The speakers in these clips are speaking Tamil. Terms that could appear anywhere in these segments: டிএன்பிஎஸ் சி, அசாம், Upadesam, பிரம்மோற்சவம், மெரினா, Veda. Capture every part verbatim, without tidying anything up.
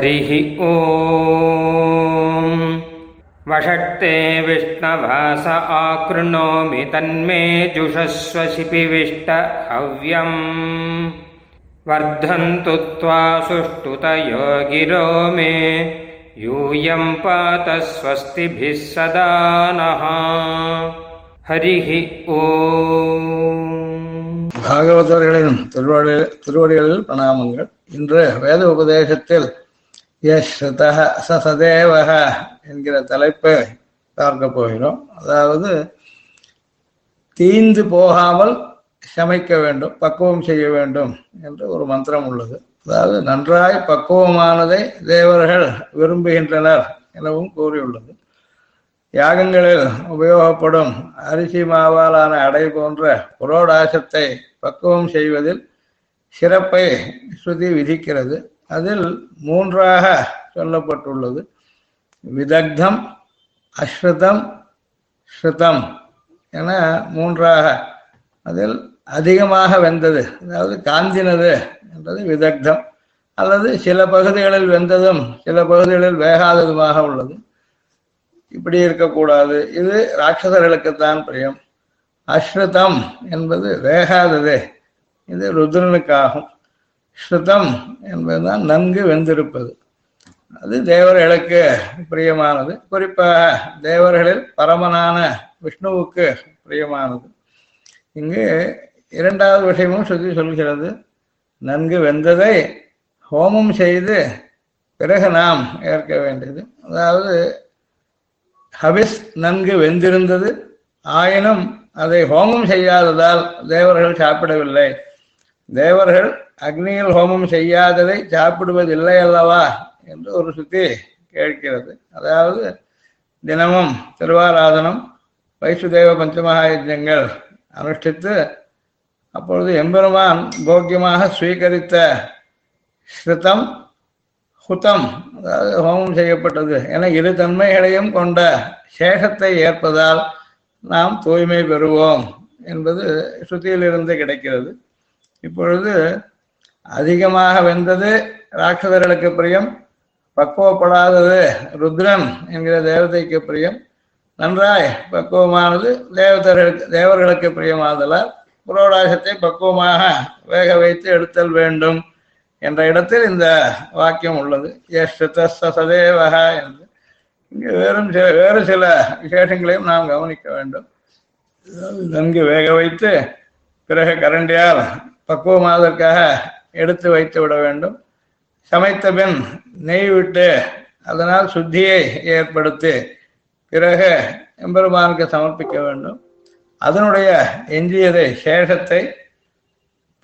ஹரிஹி ஓம். வஷட்டே விஷ்ணவாஸ ஆக்ருணோமி தன்மே ஜுஷஸ்வ சிபிவிஷ்ட ஹவ்யம். வர்தந்து த்வா சுஷ்டுதயோ கிரோ மே யூயம் பாத ஸ்வஸ்திபிஸ் சதா நஹ. ஹரிஹி ஓம். பாகவதர்களின் திருவடிகள் திருவடிகளில் பிரணாமங்கள். இன்று வேத உபதேசத்தில் யஸ்ருதா சதேவஹ என்கிற தலைப்பை பார்க்க போகிறோம். அதாவது தீந்து போகாமல் சமைக்க வேண்டும், பக்குவம் செய்ய வேண்டும் என்று ஒரு மந்திரம் உள்ளது. அதாவது நன்றாய் பக்குவமானதை தேவர்கள் விரும்புகின்றனர் எனவும் கூறியுள்ளது. யாகங்களில் உபயோகப்படும் அரிசி மாவாலான அடை போன்ற புரோடாசத்தை பக்குவம் செய்வதில் சிறப்பை ஸ்ருதி விதிக்கிறது. அதில் மூன்றாக சொல்லப்பட்டுள்ளது. விதக்தம், அஸ்ருதம், ஸ்ருதம் என மூன்றாக. அதில் அதிகமாக வெந்தது, அதாவது காந்தினது என்றது விதக்தம், அல்லது சில பகுதிகளில் வெந்ததும் சில பகுதிகளில் வேகாததுமாக உள்ளது. இப்படி இருக்கக்கூடாது, இது ராட்சசர்களுக்குத்தான் பிரியம். அஸ்ருதம் என்பது வேகாதது, இது ருத்ரனுக்காகும். ஸ்ருதம் என்பதுதான் நன்கு வெந்திருப்பது, அது தேவர்களுக்கு பிரியமானது. குறிப்பாக தேவர்களில் பரமனான விஷ்ணுவுக்கு பிரியமானது. இங்கு இரண்டாவது விஷயமும் ஸ்ருதி சொல்கிறது. நன்கு வெந்ததை ஹோமம் செய்து பிறகு நாம் ஏற்க வேண்டியது. அதாவது ஹவிஸ் நன்கு வெந்திருந்தது, ஆயினும் அதை ஹோமம் செய்யாததால் தேவர்கள் சாப்பிடவில்லை. தேவர்கள் அக்னியில் ஹோமம் செய்யாததை சாப்பிடுவதில்லை அல்லவா என்று ஒரு ஸ்ருதி கேட்கிறது. அதாவது தினமும் திருவாராதனம், வைஷ்ணதேவ பஞ்சமஹா யஜ்ஞங்கள் அனுஷ்டித்து அப்பொழுது எம்பெருமான் போக்கியமாக ஸ்வீகரித்த ஸ்ருதம் ஹுதம், அதாவது ஹோமம் செய்யப்பட்டது என இரு தன்மைகளையும் கொண்ட சேஷத்தை ஏற்பதால் நாம் தூய்மை பெறுவோம் என்பது ஸ்ருதியிலிருந்து கிடைக்கிறது. இப்பொழுது அதிகமாக வெந்தது ராட்சதர்களுக்கு பிரியம், பக்குவப்படாதது ருத்ரன் என்கிற தேவதைக்கு பிரியம், நன்றாய் பக்குவமானது தேவதர்களுக்கு தேவர்களுக்கு பிரியமாதலால் புரோடாசத்தை பக்குவமாக வேக வைத்து எடுத்தல் வேண்டும் என்ற இடத்தில் இந்த வாக்கியம் உள்ளது. யஸ்ருதஸ்தேவஹ என்று. இங்கு வேறும் சில வேறு சில விசேஷங்களையும் நாம் கவனிக்க வேண்டும். நன்கு வேக வைத்து பிறகு கரண்டியால் பக்குவமாவதற்காக எடுத்து வைத்து விட வேண்டும். சமைத்த பின் நெய் விட்டு அதனால் சுத்தியை ஏற்படுத்தி பிறகு எம்பெருமானுக்கு சமர்ப்பிக்க வேண்டும். அதனுடைய எஞ்சியதை சேஷத்தை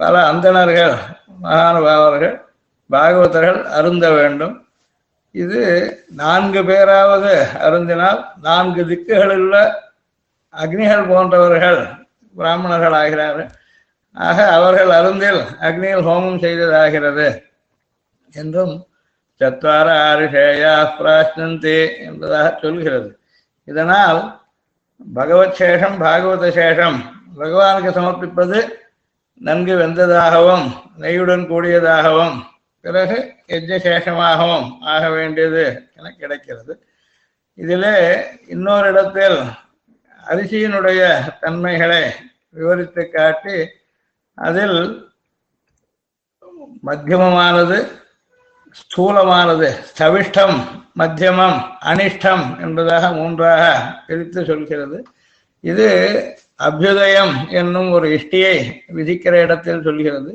பல அந்தணர்கள், மகானுபாவர்கள், பாகவதர்கள் அருந்த வேண்டும். இது நான்கு பேராவது அருந்தினால் நான்கு திக்குகளில் உள்ள அக்னிகள் போன்றவர்கள் பிராமணர்கள் ஆகிறார்கள். ஆக அவர்கள் அருந்தில் அக்னியில் ஹோமம் செய்ததாகிறது என்றும் சத்வார ஆரிஷேயா பிராஷ்னந்தி என்பதாக சொல்கிறது. இதனால் பகவத் சேஷம், பாகவத சேஷம் பகவானுக்கு சமர்ப்பிப்பது நன்கு வெந்ததாகவும் நெய்யுடன் கூடியதாகவும் பிறகு யஜ்ஞசேஷமாகவும் ஆக வேண்டியது என கிடைக்கிறது. இதிலே இன்னொரு இடத்தில் அரிசியினுடைய தன்மைகளை விவரித்து காட்டி அதில் மத்தியமமானது, ஸ்தூலமானது, ஸ்தவிஷ்டம், மத்தியமம், அனிஷ்டம் என்பதாக மூன்றாக பிரித்து சொல்கிறது. இது அபியுதயம் என்னும் ஒரு இஷ்டியை விதிக்கிற இடத்தில் சொல்கிறது.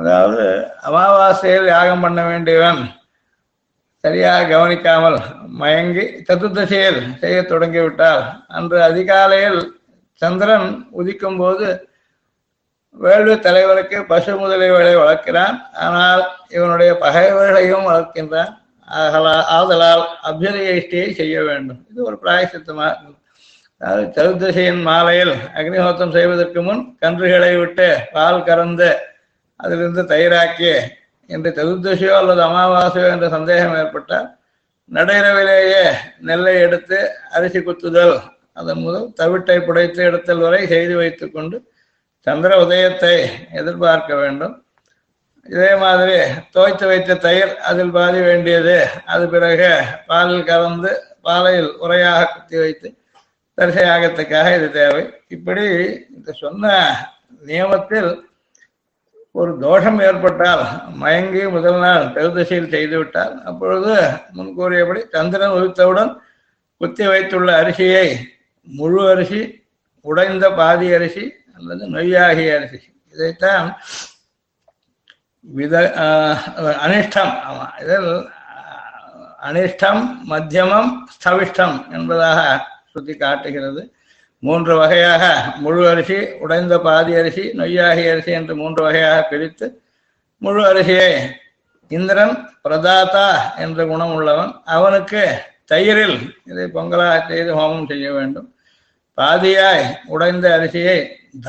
அதாவது அமாவாசையில் யாகம் பண்ண வேண்டியவன் சரியாக கவனிக்காமல் மயங்கி சதுர்தசியில் செய்ய தொடங்கிவிட்டால் அன்று அதிகாலையில் சந்திரன் உதிக்கும் போது வேள்வி தலைவருக்கு பசு முதலியவர்களை வளர்க்கிறான், ஆனால் இவனுடைய பகைவர்களையும் வளர்க்கின்றான். ஆதலால் அபியுதய இஷ்டியை செய்ய வேண்டும். இது ஒரு பிராயசித்தமாக. அதாவது சதுர்தசியின் மாலையில் அக்னிஹோத்திரம் செய்வதற்கு முன் கன்றுகளை விட்டு பால் கறந்து அதிலிருந்து தயிராக்கி என்று சதுர்தசியோ அல்லது அமாவாசையோ என்ற சந்தேகம் ஏற்பட்டால் நடையிறவிலேயே நெல்லை எடுத்து அரிசி குத்துதல் அதன் முதல் தவிட்டை புடைத்து எடுத்தல் வரை செய்து வைத்து கொண்டு சந்திர உதயத்தை எதிர்பார்க்க வேண்டும். இதே மாதிரி துவைத்து வைத்த தயிர் அதில் பாதி வேண்டியது அது பிறகு பாலில் கலந்து பாலையில் உரையாக குத்தி வைத்து தரிசையாகத்துக்காக இது தேவை. இப்படி இந்த சொன்ன நியமத்தில் ஒரு தோஷம் ஏற்பட்டால், மயங்கி முதல் நாள் பெருதசையில் செய்துவிட்டால், அப்பொழுது முன்கூறியபடி சந்திரன் உதித்தவுடன் குத்தி வைத்துள்ள அரிசியை, முழு அரிசி, உடைந்த பாதி அரிசி அல்லது நொய்யாகிய அரிசி, இதைத்தான் வித அனிஷ்டம் ஆமாம் இதில் அனிஷ்டம் மத்தியமம் ஸ்தவிஷ்டம் என்பதாக சுத்தி காட்டுகிறது. மூன்று வகையாக முழு அரிசி, உடைந்த பாதி அரிசி, நொய்யாகிய அரிசி என்று மூன்று வகையாக பிரித்து, முழு அரிசியை இந்திரன் பிரதாதா என்ற குணம் உள்ளவன், அவனுக்கு தயிரில் இதை பொங்கலாக செய்து ஹோமம் செய்ய வேண்டும். பாதியாய் உடைந்த அரிசியை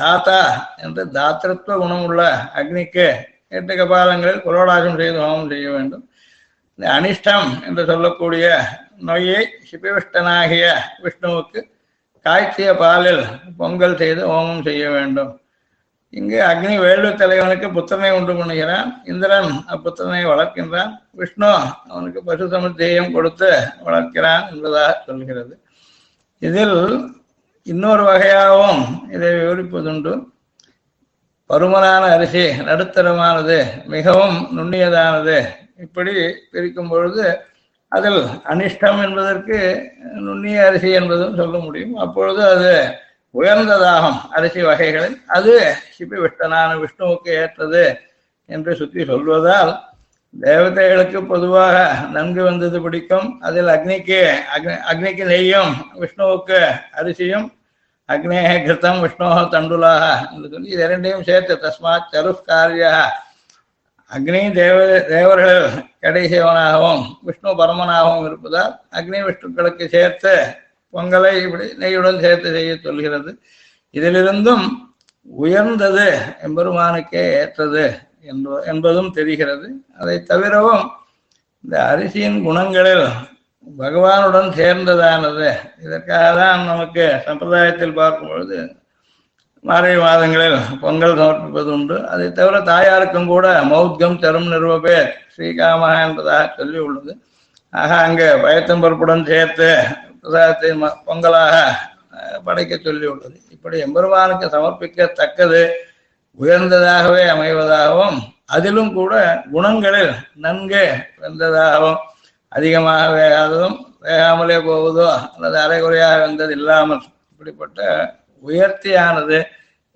தாத்தா என்று தாத்திருத்துவ குணம் உள்ள அக்னிக்கு எட்டு கபாலங்களில் குலோடாசம் செய்து ஹோமம் செய்ய வேண்டும். இந்த அனிஷ்டம் என்று சொல்லக்கூடிய நொய்யை சிபிவிஷ்டனாகிய விஷ்ணுவுக்கு காய்ச்சிய பாலில் பொங்கல் செய்து ஹோமம் செய்ய வேண்டும். இங்கு அக்னி வேள்வி தலைவனுக்கு புத்திரனை உண்டு பண்ணுகிறான், இந்திரன் அப்புத்திரனை வளர்க்கின்றான், விஷ்ணு அவனுக்கு பசு சமத்தியம் கொடுத்து வளர்க்கிறான் என்பதாக சொல்கிறது. இதில் இன்னொரு வகையாகவும் இதை விவரிப்பதுண்டு. பருமனான அரிசி, நடுத்தரமானது, மிகவும் நுண்ணியதானது, இப்படி பிரிக்கும் பொழுது அதில் அனிஷ்டம் என்பதற்கு நுண்ணிய அரிசி என்பதும் சொல்ல முடியும். அப்பொழுது அது உயர்ந்ததாகும் அரிசி வகைகளில், அது சிபி விஷ்டனான விஷ்ணுவுக்கு ஏற்றது என்று சுற்றி சொல்வதால், தேவதைகளுக்கு பொதுவாக நன்கு வந்தது பிடிக்கும், அதில் அக்னிக்கு அக்னி அக்னிக்கு நெய்யும் விஷ்ணுவுக்கு அரிசியும், அக்னேய கிருத்தம் விஷ்ணோ தண்டுலாக என்று சொல்லி இது இரண்டையும் சேர்த்து தஸ்மாத் சருஷ்காரியாக அக்னி தேவ தேவர்கள் கடைசியவனாகவும் விஷ்ணு பரமனாகவும் இருப்பதால் அக்னி விஷ்ணுக்களுக்கு சேர்த்து பொங்கலை இப்படி நெய்யுடன் சேர்த்து செய்ய சொல்கிறது. இதிலிருந்தும் உயர்ந்தது எம்பெருமானுக்கே ஏற்றது என்ப என்பதும் தெரிகிறது. அதை தவிரவும் இந்த அரிசியின் குணங்களில் பகவானுடன் சேர்ந்ததானது, இதற்காக தான் நமக்கு சம்பிரதாயத்தில் பார்க்கும்பொழுது மார்கழி மாதங்களில் பொங்கல் சமர்ப்பிப்பது உண்டு. அதை தவிர தாயாருக்கும் கூட மௌத்கம் தரும் நிறுவபே ஸ்ரீகாமக என்பதாக சொல்லி உள்ளது. ஆக அங்கு பயத்தம்பருப்புடன் சேர்த்து பிரசாதத்தை பொங்கலாக படைக்க சொல்லி உள்ளது. இப்படி எம்பெருமானுக்கு சமர்ப்பிக்கத்தக்கது உயர்ந்ததாகவே அமைவதாகவும், அதிலும் கூட குணங்களில் நன்கு வெந்ததாகவும், அதிகமாக வேகாததும் வேகாமலே போவதோ அல்லது அரைகுறையாக வெந்தது இல்லாமல், இப்படிப்பட்ட உயர்த்தியானது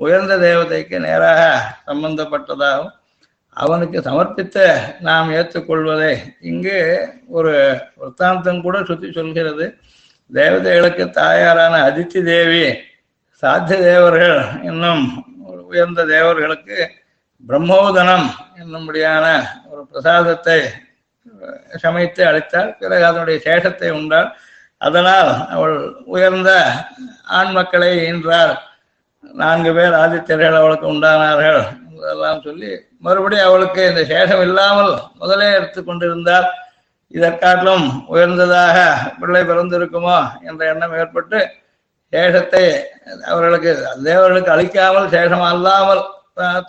உயர்ந்த தேவதைக்கு நேராக சம்பந்தப்பட்டதாகவும், அவனுக்கு சமர்ப்பித்த நாம் ஏற்றுக்கொள்வதை இங்கு ஒரு விற்த்தாந்தம் கூட சுற்றி சொல்கிறது. தேவதைகளுக்கு தாயாரான அதித்தி தேவி, சாத்திய தேவர்கள் என்னும் உயர்ந்த தேவர்களுக்கு பிரம்மோதனம் என்னும்படியான ஒரு பிரசாதத்தை சமைத்து அளித்தாள். பிறகு அதனுடைய சேஷத்தை உண்டாள். அதனால் அவள் உயர்ந்த ஆண் மக்களை ஈன்றாள். நான்கு பேர் ஆதித்தியர்கள் அவளுக்கு உண்டானார்கள் என்பதெல்லாம் சொல்லி, மறுபடியும் அவளுக்கு இந்த சேஷம் இல்லாமல் முதலே எடுத்து கொண்டிருந்தால் இதற்காட்டிலும் உயர்ந்ததாக பிள்ளை பிறந்திருக்குமோ என்ற எண்ணம் ஏற்பட்டு சேஷத்தை அவர்களுக்கு தேவர்களுக்கு அளிக்காமல், சேஷம் அல்லாமல்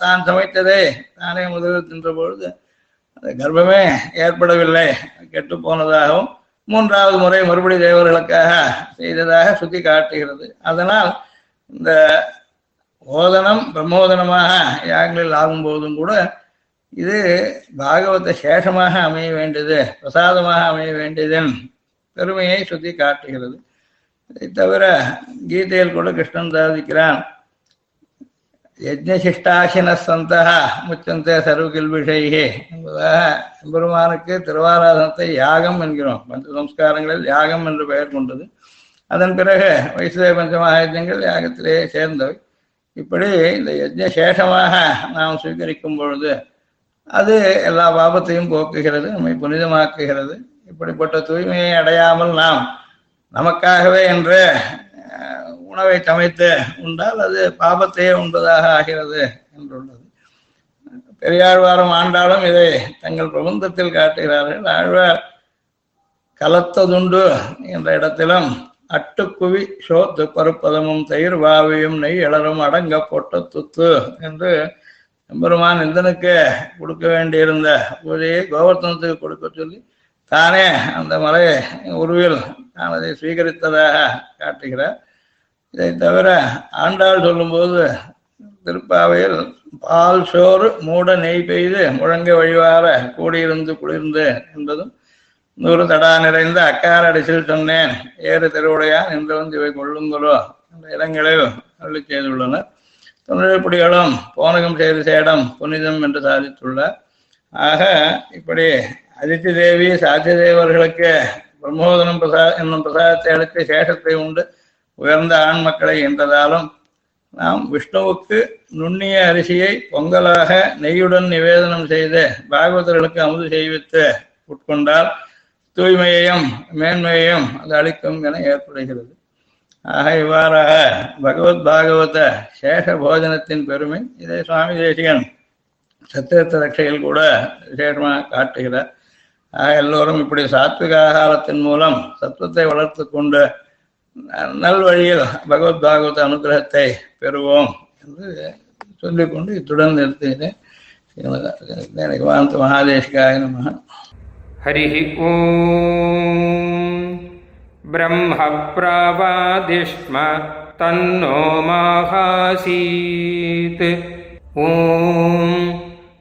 தான் சமைத்ததை தானே முதலில் தின்ற பொழுது அந்த கர்ப்பமே ஏற்படவில்லை, கெட்டு போனதாகவும், மூன்றாவது முறை மறுபடி தேவர்களுக்காக செய்ததாக சுத்தி காட்டுகிறது. அதனால் இந்த ஓதனம் பிரம்மோதனமாக யாகங்களில் ஆகும்போதும் கூட இது பாகவத சேஷமாக அமைய வேண்டியது, பிரசாதமாக அமைய வேண்டியதன் பெருமையை சுத்தி காட்டுகிறது. இதை தவிர கீதையில் கூட கிருஷ்ணன் சாதிக்கிறான், யஜ்ஞசிஷ்டாசின சந்தா முச்சந்தே சர்வகில்பிஷைகே என்பதாக எம்பெருமானுக்கு திருவாராதனத்தை யாகம் என்கிறோம். பஞ்ச சம்ஸ்காரங்களில் யாகம் என்று பெயர் கொண்டது. அதன் பிறகு வைஷ்ணவ பஞ்சமகாயஜங்கள் யாகத்திலேயே சேர்ந்தவை. இப்படி இந்த யஜ்ஞசேஷமாக நாம் சுவீகரிக்கும் பொழுது அது எல்லா பாபத்தையும் போக்குகிறது, நம்மை புனிதமாக்குகிறது. இப்படிப்பட்ட தூய்மையை அடையாமல் நாம் நமக்காகவே என்று உணவை சமைத்து உண்டால் அது பாபத்தையே உண்பதாக ஆகிறது என்றுள்ளது. பெரியாழ்வாரும் ஆண்டாலும் இதை தங்கள் பிரபந்தத்தில் காட்டுகிறார்கள். ஆழ்வார் கலத்ததுண்டு என்ற இடத்திலும் அட்டுக்குவி சோத்து பருப்பதமும் தயிர் வாவியும் நெய் எழரும் அடங்க போட்ட துத்து என்று எம்பெருமான் இந்தனுக்கு கொடுக்க வேண்டியிருந்த பூஜையை கோவர்த்தனத்துக்கு கொடுக்க சொல்லி தானே அந்த மலையை உருவில் நான் அதை ஸ்வீகரித்ததாக காட்டுகிறார். இதை தவிர ஆண்டாள் சொல்லும்போது திருப்பாவையில் பால் சோறு மூட நெய் பெய்து முழங்க வழிவார கூடியிருந்து குளிர்ந்து என்பதும் நூறு தடா நிறைந்த அக்கார அடிசில் சொன்னேன் ஏறு திருவுடையான் என்று வந்து இவை கொள்ளுங்களோ அந்த இடங்களில் அருளி செய்துள்ளனர். தொன்றியல்படிகளும் போனகம் செய்து சேடம் புனிதம் என்று சாதித்துள்ளார். ஆக இப்படி அதித்தி தேவி சாத்திய தேவர்களுக்கு பிரம்மோதனம் பிரசா என்னும் பிரசாதத்தை அடுத்து சேஷத்தை உண்டு உயர்ந்த ஆண் மக்களை என்றதாலும் நாம் விஷ்ணுவுக்கு நுண்ணிய அரிசியை பொங்கலாக நெய்யுடன் நிவேதனம் செய்து பாகவதர்களுக்கு அமுது செய்வித்து உட்கொண்டால் தூய்மையையும் மேன்மையையும் அது அளிக்கும் என ஏற்படுகிறது. ஆக இவ்வாறாக பகவத் பாகவத சேஷ போஜனத்தின் பெருமை இதை சுவாமி தேசிகன் சத்திரத்த ரட்சையில் கூட விசேஷமாக காட்டுகிறார். ஆக எல்லோரும் இப்படி சாத்விக ஆகாரத்தின் மூலம் சத்துவத்தை வளர்த்து கொண்டு நல்வழியில் பகவத் பாகவத அனுகிரகத்தை பெறுவோம் என்று சொல்லிக்கொண்டு இத்துடன் நிறுத்துகிறேன். எனக்கு வாழ்த்து மகாதேசிகாய நம. ஹரிஹி ஓம். பிரம்ம ப்ரவாதிஷ்ம தன்னோ மகாசீத். ஓம்